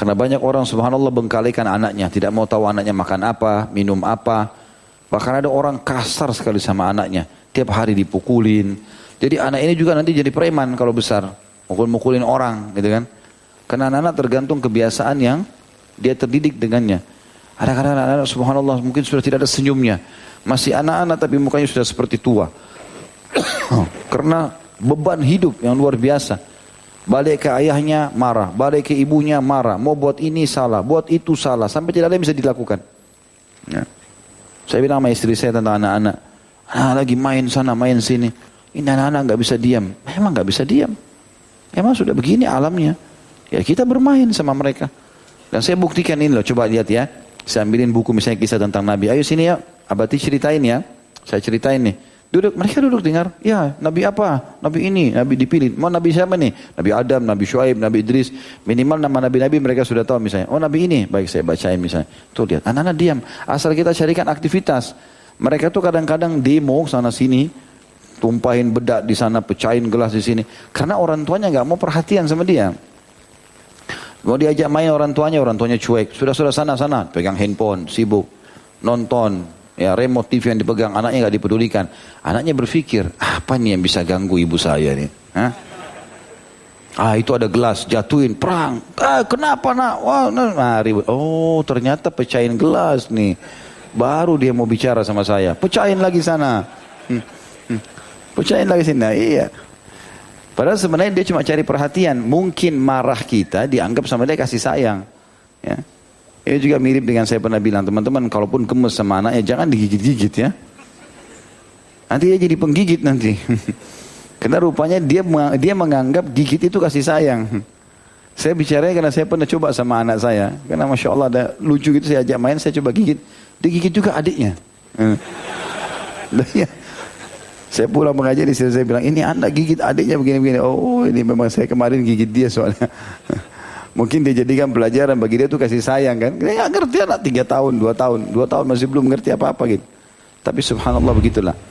Karena banyak orang subhanallah bengkalaikan anaknya, tidak mau tahu anaknya makan apa, minum apa. Bahkan ada orang kasar sekali sama anaknya, tiap hari dipukulin. Jadi anak ini juga nanti jadi preman kalau besar, mukul-mukulin orang gitu kan. Karena anak-anak tergantung kebiasaan yang dia terdidik dengannya. Ada kadang anak-anak subhanallah mungkin sudah tidak ada senyumnya, masih anak-anak tapi mukanya sudah seperti tua. Karena beban hidup yang luar biasa. Balik ke ayahnya marah, balik ke ibunya marah, mau buat ini salah, buat itu salah, sampai tidak ada yang bisa dilakukan ya. Saya bilang sama istri saya tentang anak-anak, anak lagi main sana main sini, ini anak-anak gak bisa diam. Memang gak bisa diam, memang sudah begini alamnya. Ya kita bermain sama mereka. Dan saya buktikan ini loh, coba lihat ya. Saya ambilin buku misalnya kisah tentang Nabi. Ayo sini ya, Abati ceritain ya. Saya ceritain nih. Duduk, mereka duduk dengar. Ya, Nabi apa? Nabi ini, Nabi dipilih. Mau Nabi siapa nih? Nabi Adam, Nabi Syuaib, Nabi Idris. Minimal nama Nabi-Nabi mereka sudah tahu misalnya. Oh Nabi ini, baik saya bacain misalnya. Tuh lihat, anak-anak diam. Asal kita carikan aktivitas. Mereka tuh kadang-kadang demo sana sini, tumpahin bedak di sana, pecahin gelas di sini. Karena orang tuanya nggak mau perhatian sama dia. Mau diajak main orang tuanya cuek. Sudah sana-sana, pegang handphone, sibuk, nonton. Ya, remote TV yang dipegang, anaknya gak dipedulikan. Anaknya berpikir, apa nih yang bisa ganggu ibu saya nih? Hah? Ah, itu ada gelas, jatuhin, perang. Ah, kenapa nak? Wah, nah, ribut. Oh, ternyata pecahin gelas nih. Baru dia mau bicara sama saya. Pecahin lagi sana. Pecahin lagi sini. Nah, iya. Padahal sebenarnya dia cuma cari perhatian. Mungkin marah kita dianggap sama dia kasih sayang. Ya. Ini juga mirip dengan saya pernah bilang, teman-teman, kalaupun gemes sama anaknya, jangan digigit-gigit ya. Nanti dia jadi penggigit nanti. Karena rupanya dia menganggap gigit itu kasih sayang. Saya bicaranya karena saya pernah coba sama anak saya. Karena Masya Allah ada lucu gitu, saya ajak main, saya coba gigit. Digigit juga adiknya. Saya pulang mengajar di sini, saya bilang, ini anak gigit adiknya begini-begini. Oh, ini memang saya kemarin gigit dia soalnya. Mungkin dia jadikan pelajaran, bagi dia itu kasih sayang kan. Dia gak ngerti anak 3 tahun, 2 tahun masih belum ngerti apa-apa gitu. Tapi subhanallah begitulah.